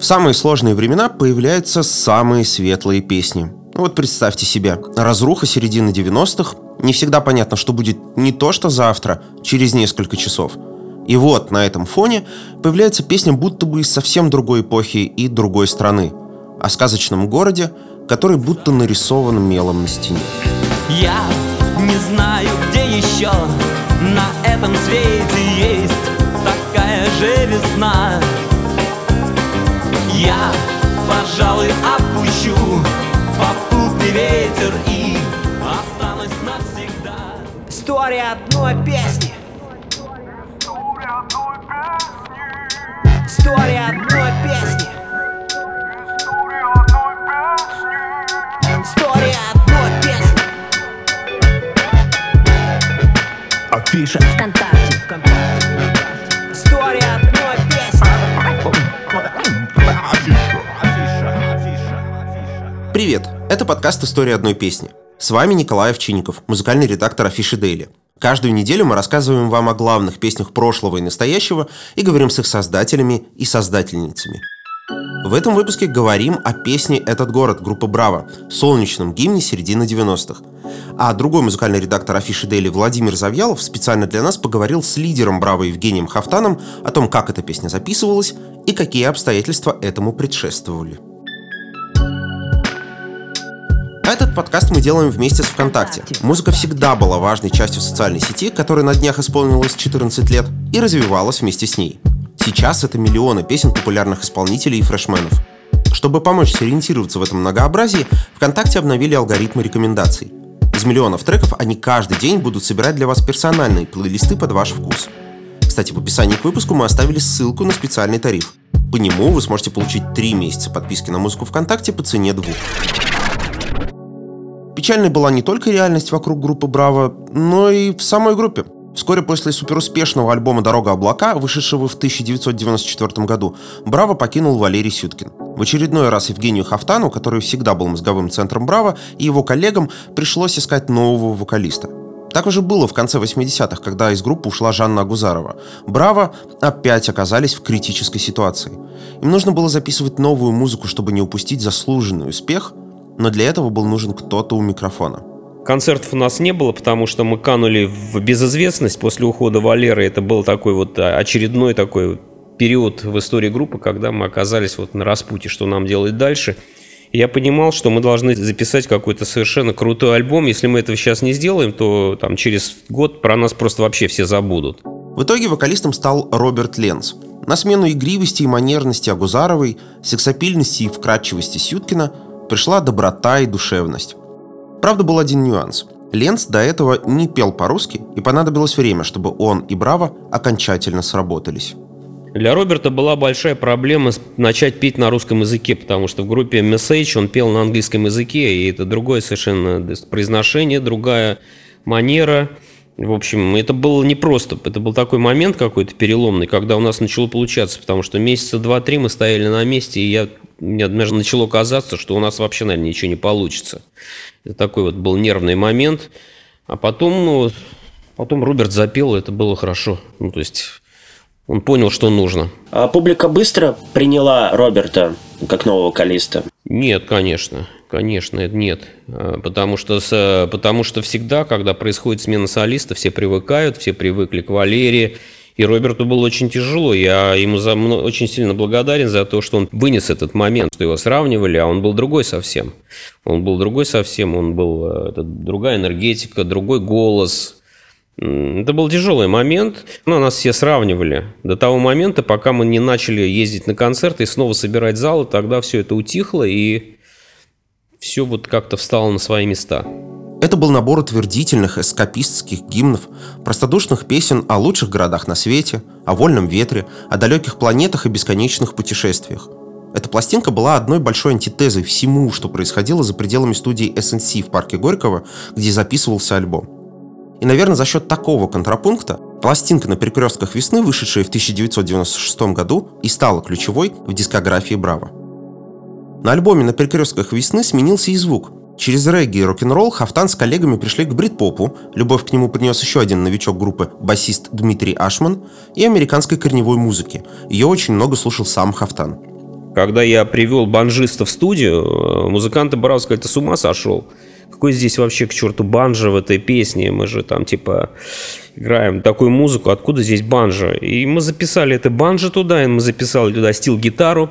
В самые сложные времена появляются самые светлые песни. Вот представьте себе, разруха середины 90-х, не всегда понятно, что будет не то что завтра, через несколько часов. И вот на этом фоне появляется песня будто бы из совсем другой эпохи и другой страны, о сказочном городе, который будто нарисован мелом на стене. Я не знаю, где еще на этом свете есть такая же весна. Я, пожалуй, отпущу попутный ветер и останусь навсегда. История одной песни. История одной песни. История одной песни. Афиша ВКонтакте. История одной песни. Привет, это подкаст «История одной песни». С вами Николай Овчинников, музыкальный редактор «Афиши Дейли». Каждую неделю мы рассказываем вам о главных песнях прошлого и настоящего и говорим с их создателями и создательницами. В этом выпуске говорим о песне «Этот город» группы «Браво», солнечном гимне середины 90-х. А другой музыкальный редактор «Афиши Дейли» Владимир Завьялов специально для нас поговорил с лидером «Браво» Евгением Хавтаном о том, как эта песня записывалась и какие обстоятельства этому предшествовали. Этот подкаст мы делаем вместе с ВКонтакте. Музыка всегда была важной частью социальной сети, которой на днях исполнилось 14 лет, и развивалась вместе с ней. Сейчас это миллионы песен популярных исполнителей и фрешменов. Чтобы помочь сориентироваться в этом многообразии, ВКонтакте обновили алгоритмы рекомендаций. Из миллионов треков они каждый день будут собирать для вас персональные плейлисты под ваш вкус. Кстати, в описании к выпуску мы оставили ссылку на специальный тариф. По нему вы сможете получить 3 месяца подписки на музыку ВКонтакте по цене 2. Печальной была не только реальность вокруг группы «Браво», но и в самой группе. Вскоре после суперуспешного альбома «Дорога облака», вышедшего в 1994 году, «Браво» покинул Валерий Сюткин. В очередной раз Евгению Хавтану, который всегда был мозговым центром «Браво», и его коллегам пришлось искать нового вокалиста. Так уже было в конце 80-х, когда из группы ушла Жанна Агузарова. «Браво» опять оказались в критической ситуации. Им нужно было записывать новую музыку, чтобы не упустить заслуженный успех, но для этого был нужен кто-то у микрофона. Концертов у нас не было, потому что мы канули в безызвестность после ухода Валеры. Это был такой вот очередной такой период в истории группы, когда мы оказались вот на распутье, что нам делать дальше. И я понимал, что мы должны записать какой-то совершенно крутой альбом. Если мы этого сейчас не сделаем, то там, через год про нас просто вообще все забудут. В итоге вокалистом стал Роберт Ленц. На смену игривости и манерности Агузаровой, сексапильности и вкрадчивости Сюткина пришла доброта и душевность. Правда, был один нюанс. Ленц до этого не пел по-русски, и понадобилось время, чтобы он и «Браво» окончательно сработались. Для Роберта была большая проблема начать петь на русском языке, потому что в группе Message он пел на английском языке, и это другое совершенно произношение, другая манера. В общем, это было непросто. Это был такой момент какой-то переломный, когда у нас начало получаться, потому что месяца 2-3 мы стояли на месте, и мне однажды начало казаться, что у нас вообще, наверное, ничего не получится. Это такой вот был нервный момент. А потом, потом Роберт запел, и это было хорошо. Ну, то есть он понял, что нужно. А публика быстро приняла Роберта как нового вокалиста? Нет, конечно. Конечно, нет. Потому что всегда, когда происходит смена солиста, все привыкают, все привыкли к Валерии. И Роберту было очень тяжело. Я ему очень сильно благодарен за то, что он вынес этот момент, что его сравнивали, а он был другой совсем. Другая энергетика, другой голос. Это был тяжелый момент, но нас все сравнивали до того момента, пока мы не начали ездить на концерты и снова собирать залы, тогда все это утихло, и все вот как-то встало на свои места. Это был набор утвердительных эскапистских гимнов, простодушных песен о лучших городах на свете, о вольном ветре, о далеких планетах и бесконечных путешествиях. Эта пластинка была одной большой антитезой всему, что происходило за пределами студии SNC в парке Горького, где записывался альбом. И, наверное, за счет такого контрапункта пластинка «На перекрестках весны», вышедшая в 1996 году, и стала ключевой в дискографии «Браво». На альбоме «На перекрестках весны» сменился и звук. Через регги и рок-н-ролл Хавтан с коллегами пришли к брит-попу, любовь к нему принес еще один новичок группы, басист Дмитрий Ашман, и американской корневой музыке. Ее очень много слушал сам Хавтан. когда я привел банджиста в студию, музыканты Браво сказали: ты с ума сошел? Какой здесь вообще к черту банджо в этой песне? Мы же там типа играем такую музыку, откуда здесь банджо? И мы записали это банджо туда, и мы записали туда стил-гитару.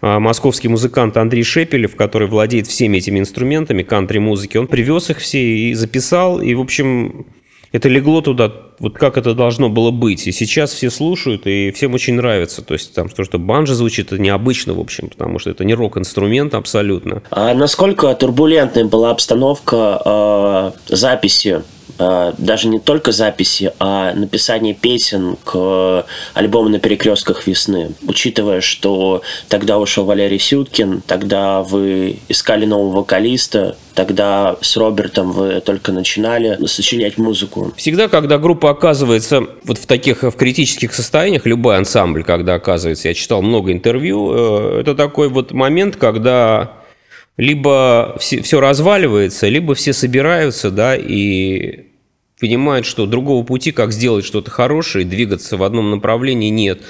Московский музыкант Андрей Шепелев, который владеет всеми этими инструментами кантри-музыки, он привез их все и записал, и, в общем, это легло туда, вот как это должно было быть. И сейчас все слушают, и всем очень нравится. То есть там то, что банджо звучит, это необычно, в общем, потому что это не рок-инструмент абсолютно. А насколько турбулентной была обстановка записи? Даже не только записи, а написание песен к альбому «На перекрестках весны». Учитывая, что тогда ушел Валерий Сюткин, тогда вы искали нового вокалиста, тогда с Робертом вы только начинали сочинять музыку. Всегда, когда группа оказывается вот в таких в критических состояниях, любой ансамбль, когда оказывается, я читал много интервью, это такой вот момент, когда... либо все разваливается, либо все собираются, да, и понимают, что другого пути, как сделать что-то хорошее, двигаться в одном направлении, нет.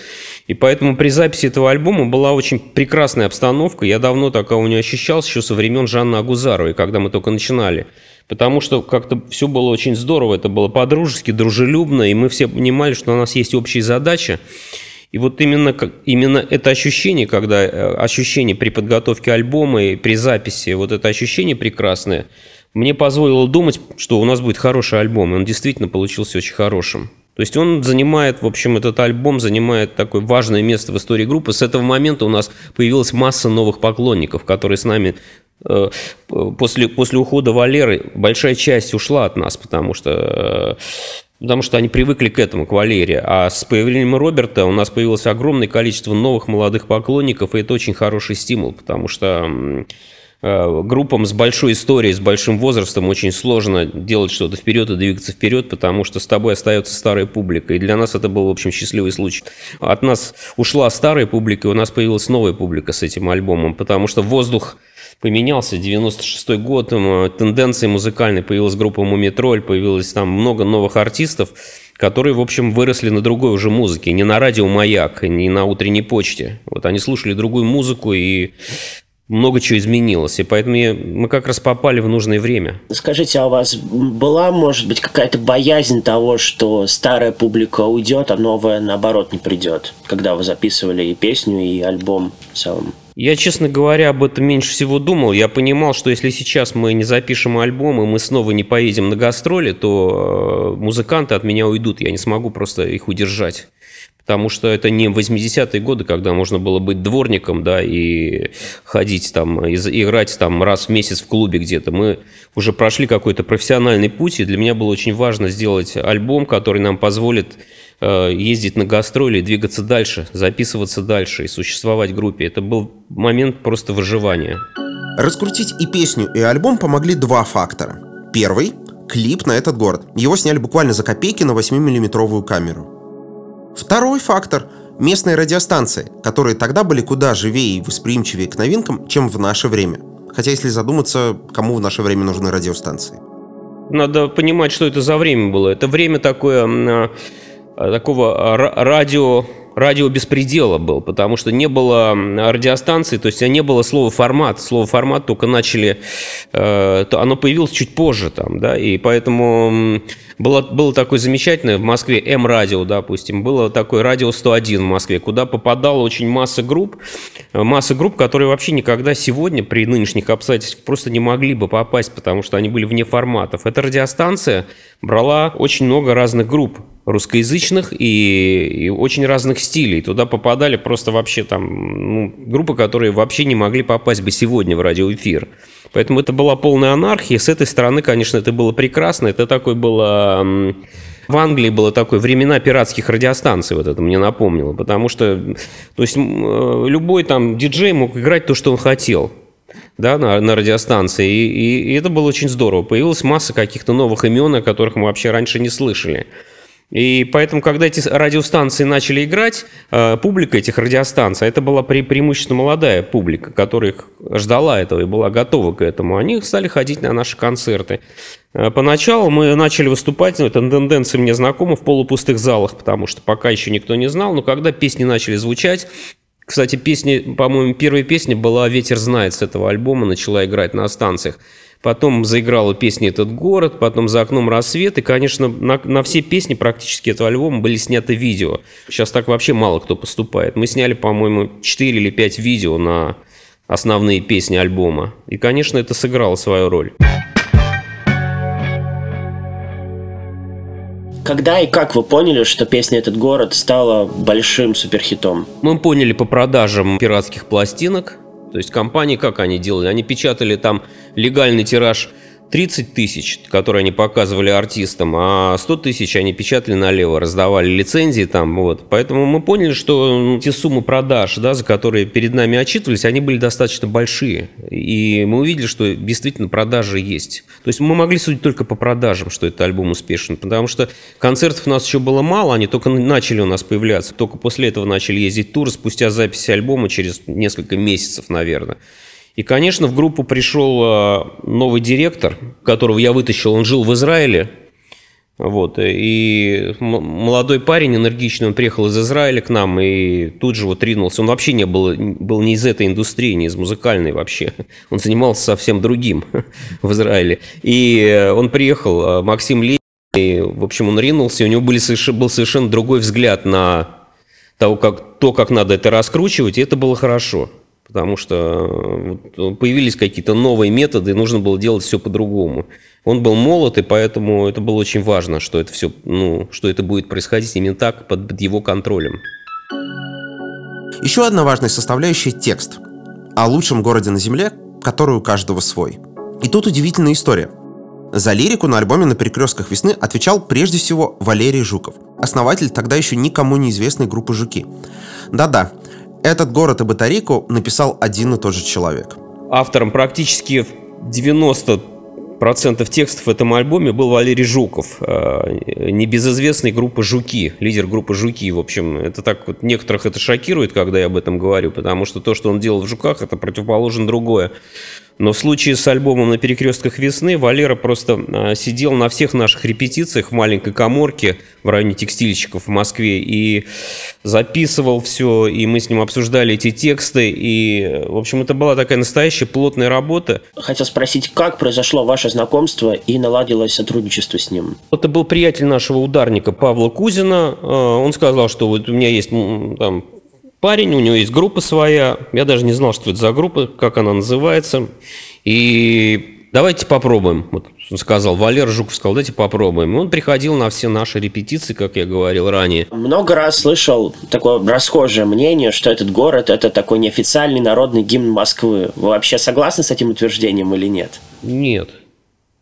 И поэтому при записи этого альбома была очень прекрасная обстановка. Я давно такого не ощущал, еще со времен Жанны Агузаровой, когда мы только начинали. Потому что как-то все было очень здорово, это было по-дружески, дружелюбно, и мы все понимали, что у нас есть общие задачи. И вот именно это ощущение, когда ощущение при подготовке альбома и при записи, вот это ощущение прекрасное, мне позволило думать, что у нас будет хороший альбом, и он действительно получился очень хорошим. То есть он занимает, в общем, этот альбом занимает такое важное место в истории группы. С этого момента у нас появилась масса новых поклонников, которые с нами... После ухода Валеры большая часть ушла от нас, потому что они привыкли к этому, к Валере. А с появлением Роберта у нас появилось огромное количество новых молодых поклонников, и это очень хороший стимул, потому что группам с большой историей, с большим возрастом очень сложно делать что-то вперед и двигаться вперед, потому что с тобой остается старая публика. И для нас это был, в общем, счастливый случай. От нас ушла старая публика, и у нас появилась новая публика с этим альбомом, потому что воздух поменялся. 96-й год, тенденции музыкальные, появилась группа «Мумитроль», появилось там много новых артистов, которые, в общем, выросли на другой уже музыке, не на радио «Маяк», не на утренней почте. Вот они слушали другую музыку, и много чего изменилось, и поэтому мы как раз попали в нужное время. Скажите, а у вас была, может быть, какая-то боязнь того, что старая публика уйдет, а новая, наоборот, не придет, когда вы записывали и песню, и альбом в целом? Я, честно говоря, об этом меньше всего думал. Я понимал, что если сейчас мы не запишем альбом, и мы снова не поедем на гастроли, то музыканты от меня уйдут, я не смогу просто их удержать. Потому что это не 80-е годы, когда можно было быть дворником, да, и ходить там, и играть там раз в месяц в клубе где-то. Мы уже прошли какой-то профессиональный путь, и для меня было очень важно сделать альбом, который нам позволит ездить на гастроли, двигаться дальше, записываться дальше и существовать в группе. Это был момент просто выживания. Раскрутить и песню, и альбом помогли два фактора. Первый – клип на этот город. Его сняли буквально за копейки на 8-миллиметровую камеру. Второй фактор – местные радиостанции, которые тогда были куда живее и восприимчивее к новинкам, чем в наше время. Хотя, если задуматься, кому в наше время нужны радиостанции? Надо понимать, что это за время было. Это время такого радиобеспредела было, потому что не было радиостанций, то есть не было слова «формат». Слово «формат» только начали... Оно появилось чуть позже там, да, и поэтому было такое замечательное в Москве М-радио, допустим, было такое радио 101 в Москве, куда попадала очень масса групп, которые вообще никогда сегодня при нынешних обстоятельствах просто не могли бы попасть, потому что они были вне форматов. Эта радиостанция брала очень много разных групп русскоязычных и очень разных стилей. Туда попадали просто вообще там группы, которые вообще не могли попасть бы сегодня в радиоэфир. Поэтому это была полная анархия. С этой стороны, конечно, это было прекрасно. Это такое было... В Англии было такое времена пиратских радиостанций, вот это мне напомнило. Потому что то есть, любой там диджей мог играть то, что он хотел. Да, на радиостанции, и это было очень здорово. Появилась масса каких-то новых имен, о которых мы вообще раньше не слышали. И поэтому, когда эти радиостанции начали играть, публика этих радиостанций, это была преимущественно молодая публика, которая ждала этого и была готова к этому, они стали ходить на наши концерты. Поначалу мы начали выступать, эта тенденция мне знакома, в полупустых залах, потому что пока еще никто не знал, но когда песни начали звучать, Кстати, песни, по-моему, первая песня была «Ветер знает» с этого альбома, начала играть на станциях. Потом заиграла песня «Этот город», потом «За окном рассвет». И, конечно, на все песни практически этого альбома были сняты видео. Сейчас так вообще мало кто поступает. Мы сняли, по-моему, 4 или 5 видео на основные песни альбома. И, конечно, это сыграло свою роль. Когда и как вы поняли, что песня «Этот город» стала большим суперхитом? Мы поняли по продажам пиратских пластинок. То есть компании, как они делали? Они печатали там легальный тираж 30 тысяч, который они показывали артистам, а 100 тысяч они печатали налево, раздавали лицензии там, вот. Поэтому мы поняли, что те суммы продаж, да, за которые перед нами отчитывались, они были достаточно большие. И мы увидели, что действительно продажи есть. То есть мы могли судить только по продажам, что этот альбом успешен, потому что концертов у нас еще было мало, они только начали у нас появляться. Только после этого начали ездить туры, спустя записи альбома через несколько месяцев, наверное. И, конечно, в группу пришел новый директор, которого я вытащил. Он жил в Израиле. Вот, и молодой парень, энергичный, он приехал из Израиля к нам и тут же вот ринулся. Он вообще не был не из этой индустрии, не из музыкальной вообще. Он занимался совсем другим в Израиле. И он приехал, Максим Ленин, и, в общем, он ринулся. И у него был совершенно другой взгляд на то, как надо это раскручивать, и это было хорошо. Потому что появились какие-то новые методы, и нужно было делать все по-другому. Он был молод, и поэтому это было очень важно, что это все, что это будет происходить именно так, под его контролем. Еще одна важная составляющая — текст о лучшем городе на Земле, который у каждого свой. И тут удивительная история. За лирику на альбоме «На перекрестках весны» отвечал прежде всего Валерий Жуков, основатель тогда еще никому неизвестной группы «Жуки». Да-да. «Этот город» и «Батарику» написал один и тот же человек. Автором практически 90% текстов в этом альбоме был Валерий Жуков, небезызвестный группа «Жуки», лидер группы «Жуки». В общем, это так вот, некоторых это шокирует, когда я об этом говорю, потому что то, что он делал в «Жуках», это противоположно другое. Но в случае с альбомом «На перекрестках весны» Валера просто сидел на всех наших репетициях в маленькой каморке в районе текстильщиков в Москве и записывал все, и мы с ним обсуждали эти тексты, и, в общем, это была такая настоящая плотная работа. Хотел спросить, как произошло ваше знакомство и наладилось сотрудничество с ним? Это был приятель нашего ударника Павла Кузина. Он сказал, что вот у меня есть там парень, у него есть группа своя, я даже не знал, что это за группа, как она называется, и давайте попробуем, вот он сказал, Валера Жуков сказал, давайте попробуем, и он приходил на все наши репетиции, как я говорил ранее. Много раз слышал такое расхожее мнение, что этот город – это такой неофициальный народный гимн Москвы. Вы вообще согласны с этим утверждением или нет? Нет,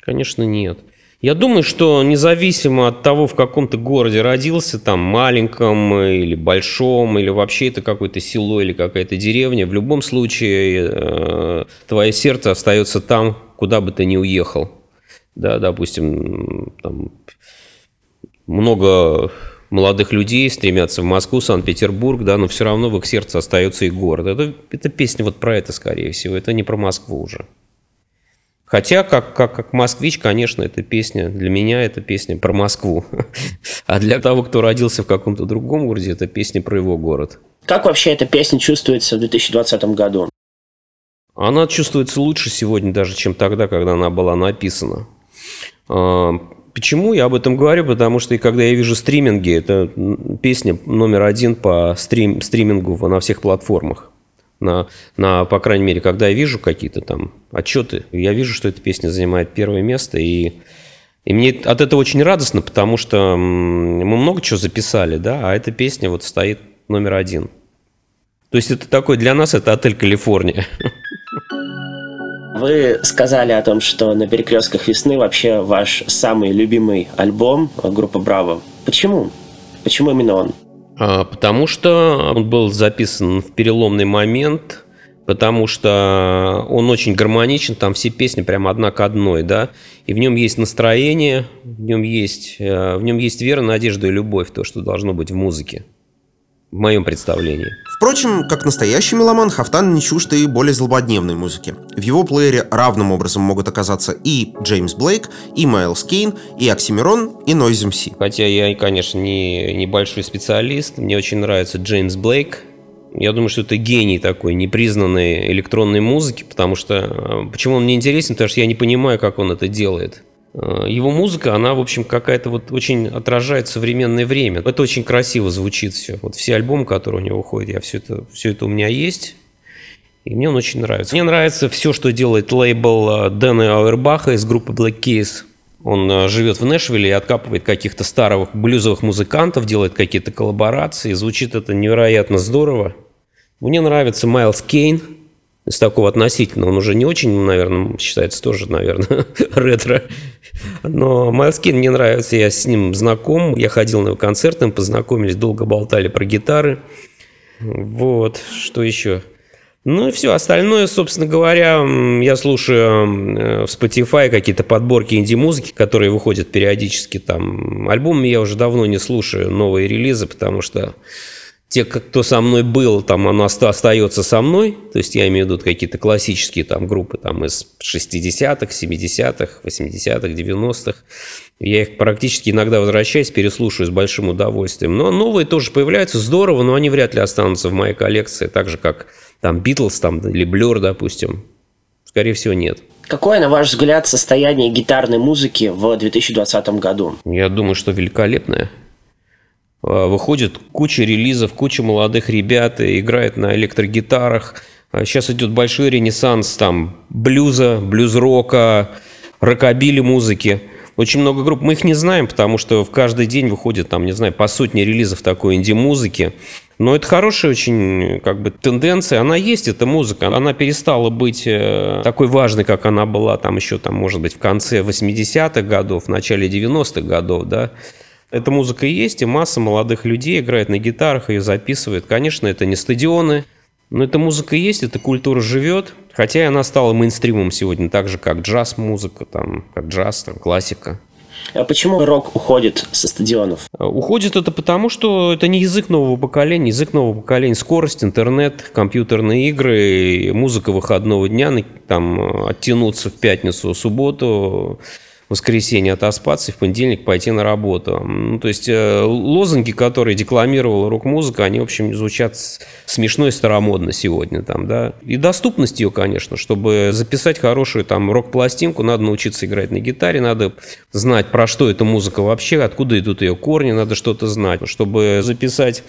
конечно, нет. Я думаю, что независимо от того, в каком ты городе родился, там, маленьком или большом, или вообще это какое-то село или какая-то деревня, в любом случае твое сердце остается там, куда бы ты ни уехал. Да, допустим, там много молодых людей стремятся в Москву, Санкт-Петербург, да, но все равно в их сердце остается и город. Это песня вот про это, скорее всего, это не про Москву уже. Хотя, как москвич, конечно, эта песня, для меня это песня про Москву. А для того, кто родился в каком-то другом городе, это песня про его город. Как вообще эта песня чувствуется в 2020 году? Она чувствуется лучше сегодня даже, чем тогда, когда она была написана. Почему я об этом говорю? Потому что, и когда я вижу стриминги, это песня номер один по стримингу на всех платформах. По крайней мере, когда я вижу какие-то там отчеты, я вижу, что эта песня занимает первое место, и мне от этого очень радостно, потому что мы много чего записали, да, а эта песня вот стоит номер один. То есть это такой, для нас это «Отель Калифорния». Вы сказали о том, что «На перекрестках весны» вообще ваш самый любимый альбом группы «Браво». Почему? Почему именно он? Потому что он был записан в переломный момент, потому что он очень гармоничен, там все песни прям одна к одной, да, и в нем есть настроение, в нем есть вера, надежда и любовь, то, что должно быть в музыке, в моем представлении. Впрочем, как настоящий меломан, Хавтан не чужд и более злободневной музыки. В его плеере равным образом могут оказаться и Джеймс Блейк, и Майлз Кейн, и Оксимирон, и Нойз МС. Хотя я, конечно, не небольшой специалист, мне очень нравится Джеймс Блейк, Я думаю, что это гений такой непризнанной электронной музыки, потому что... Почему он мне интересен? Потому что я не понимаю, как он это делает. Его музыка, она, в общем, какая-то вот очень отражает современное время. Это очень красиво звучит все. Вот все альбомы, которые у него выходят, я все это у меня есть. И мне он очень нравится. Мне нравится все, что делает лейбл Дэна Ауэрбаха из группы Black Keys. Он живет в Нэшвилле и откапывает каких-то старых блюзовых музыкантов, делает какие-то коллаборации. Звучит это невероятно здорово. Мне нравится Майлз Кейн. Из такого относительно, он уже не очень, наверное, считается тоже, наверное, ретро. Но Майлз Кейн мне нравится, я с ним знаком, я ходил на его концерты, мы познакомились, долго болтали про гитары. Вот, что еще? Ну и все, остальное, собственно говоря, я слушаю в Spotify какие-то подборки инди-музыки, которые выходят периодически там. Альбомы я уже давно не слушаю, новые релизы, потому что... Те, кто со мной был, там оно остается со мной. То есть я имею в виду какие-то классические там, группы там, из 60-х, 70-х, 80-х, 90-х. Я их практически иногда возвращаюсь, переслушаю с большим удовольствием. Но новые тоже появляются, здорово, но они вряд ли останутся в моей коллекции. Так же, как там Битлз там, или Blur, допустим. Скорее всего, нет. Какое, на ваш взгляд, состояние гитарной музыки в 2020 году? Я думаю, что великолепное. Выходит куча релизов, куча молодых ребят, играет на электрогитарах. Сейчас идет большой ренессанс там блюза, блюз-рока, рокобили музыки. Очень много групп, мы их не знаем, потому что в каждый день выходит там, не знаю, по сотне релизов такой инди-музыки. Но это хорошая очень как бы тенденция, она есть, эта музыка. Она перестала быть такой важной, как она была там еще, там, может быть, в конце 80-х годов, в начале 90-х годов, да. Эта музыка и есть, и масса молодых людей играет на гитарах, ее записывает. Конечно, это не стадионы, но эта музыка и есть, эта культура живет. Хотя и она стала мейнстримом сегодня, так же, как джаз-музыка, там, как джаз, там, классика. А почему рок уходит со стадионов? Уходит это потому, что это не язык нового поколения. Язык нового поколения — скорость, интернет, компьютерные игры, музыка выходного дня, там, оттянуться в пятницу, субботу... В воскресенье отоспаться и в понедельник пойти на работу. Ну, то есть лозунги, которые декламировала рок-музыка, они, в общем, звучат смешно и старомодно сегодня. Там, да? И доступность ее, конечно. Чтобы записать хорошую там, рок-пластинку, надо научиться играть на гитаре, надо знать, про что эта музыка вообще, откуда идут ее корни, надо что-то знать. Чтобы записать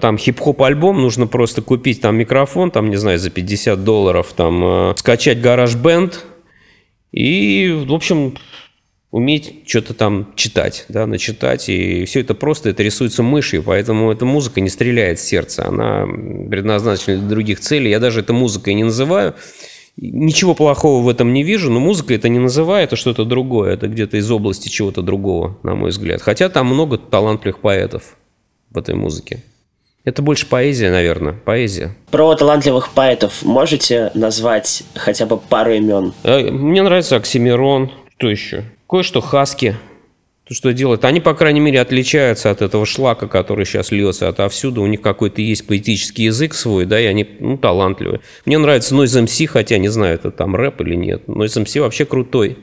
там хип-хоп-альбом, нужно просто купить там микрофон, там, не знаю, за $50, там, скачать GarageBand, и, в общем, уметь что-то там читать, да, начитать. И все это просто, это рисуется мышью, поэтому эта музыка не стреляет в сердце. Она предназначена для других целей. Я даже это музыкой не называю. Ничего плохого в этом не вижу, но музыка это не называю, это что-то другое. Это где-то из области чего-то другого, на мой взгляд. Хотя там много талантливых поэтов в этой музыке. Это больше поэзия, наверное, поэзия. Про талантливых поэтов можете назвать хотя бы пару имен? Мне нравится Оксимирон, кто еще? Кое-что Хаски, то, что делают. Они, по крайней мере, отличаются от этого шлака, который сейчас льется отовсюду. У них какой-то есть поэтический язык свой, да, и они, ну, талантливые. Мне нравится Нойз МС, хотя не знаю, это там рэп или нет. Нойз МС вообще крутой.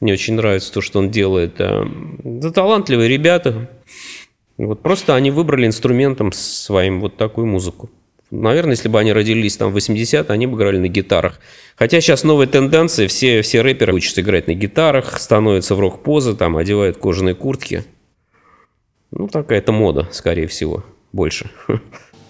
Мне очень нравится то, что он делает. Да, талантливые ребята. Вот просто они выбрали инструментом своим вот такую музыку. Наверное, если бы они родились там в 80-е, они бы играли на гитарах. Хотя сейчас новые тенденции, все рэперы учатся играть на гитарах, становятся в рок-позы, там, одевают кожаные куртки. Ну, такая-то мода, скорее всего, больше.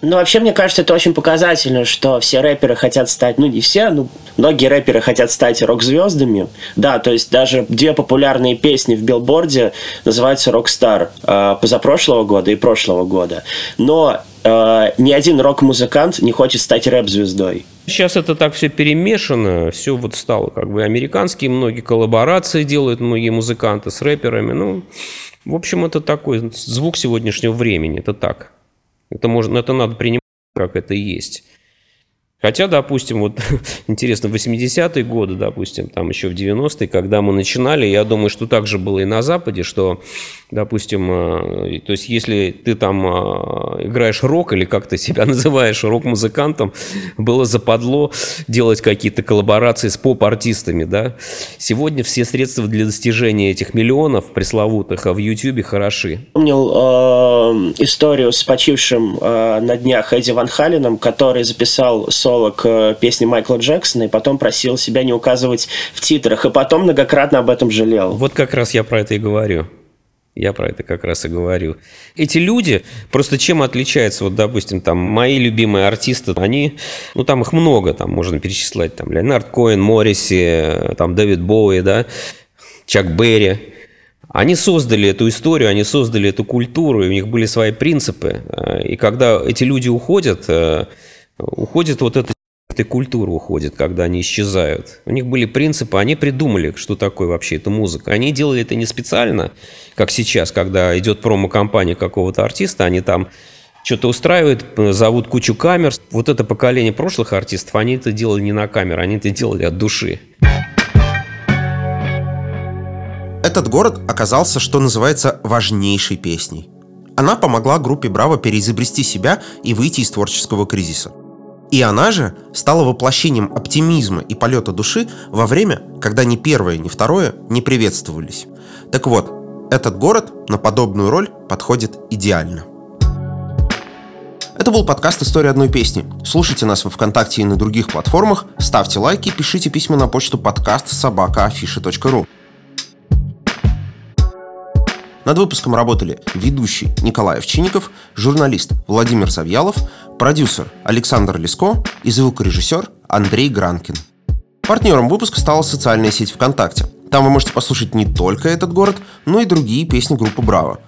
Ну, вообще, мне кажется, это очень показательно, что все рэперы хотят стать... Ну, не все, но многие рэперы хотят стать рок-звездами. Да, то есть даже две популярные песни в Билборде называются «Рокстар» позапрошлого года и прошлого года. Но ни один рок-музыкант не хочет стать рэп-звездой. Сейчас это так все перемешано, все вот стало как бы американские, многие коллаборации делают, многие музыканты с рэперами. Ну, в общем, это такой звук сегодняшнего времени, это так. Это надо принимать, как это и есть. Хотя, допустим, вот интересно, 80-е годы, допустим, там еще в 90-е, когда мы начинали, я думаю, что так же было и на Западе, что, допустим, то есть если ты там играешь рок, или как ты себя называешь, рок-музыкантом, было западло делать какие-то коллаборации с поп-артистами, да. Сегодня все средства для достижения этих миллионов пресловутых в Ютьюбе хороши. Помнил историю с почившим на днях Эдди Ванхаленом, который записал к песне Майкла Джексона и потом просил себя не указывать в титрах, и потом многократно об этом жалел. Вот как раз я про это и говорю. Эти люди, просто чем отличаются, вот, допустим, там, мои любимые артисты, они, ну, там их много, там, можно перечислять, там, Леонард Коэн, Морриси, там, Дэвид Боуи, да, Чак Берри. Они создали эту историю, они создали эту культуру, и у них были свои принципы, и когда эти люди уходит вот эта культура, когда они исчезают. У них были принципы, они придумали, что такое вообще эта музыка. Они делали это не специально, как сейчас, когда идет промо-компания какого-то артиста, они там что-то устраивают, зовут кучу камер. Вот это поколение прошлых артистов, они это делали не на камеру, они это делали от души. Этот город оказался, что называется, важнейшей песней. Она помогла группе «Браво» переизобрести себя и выйти из творческого кризиса. И она же стала воплощением оптимизма и полета души во время, когда ни первое, ни второе не приветствовались. Так вот, этот город на подобную роль подходит идеально. Это был подкаст «История одной песни». Слушайте нас во ВКонтакте и на других платформах, ставьте лайки, пишите письма на почту podcast@afisha.ru. Над выпуском работали ведущий Николай Овчинников, журналист Владимир Завьялов, продюсер Александр Леско и звукорежиссер Андрей Гранкин. Партнером выпуска стала социальная сеть ВКонтакте. Там вы можете послушать не только этот город, но и другие песни группы «Браво».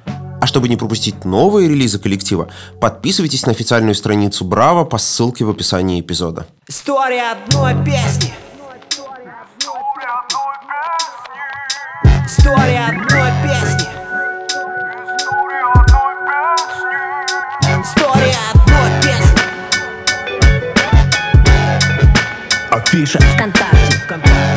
А чтобы не пропустить новые релизы коллектива, подписывайтесь на официальную страницу «Браво» по ссылке в описании эпизода. История одной песни. История одной песни. Афиша ВКонтакте.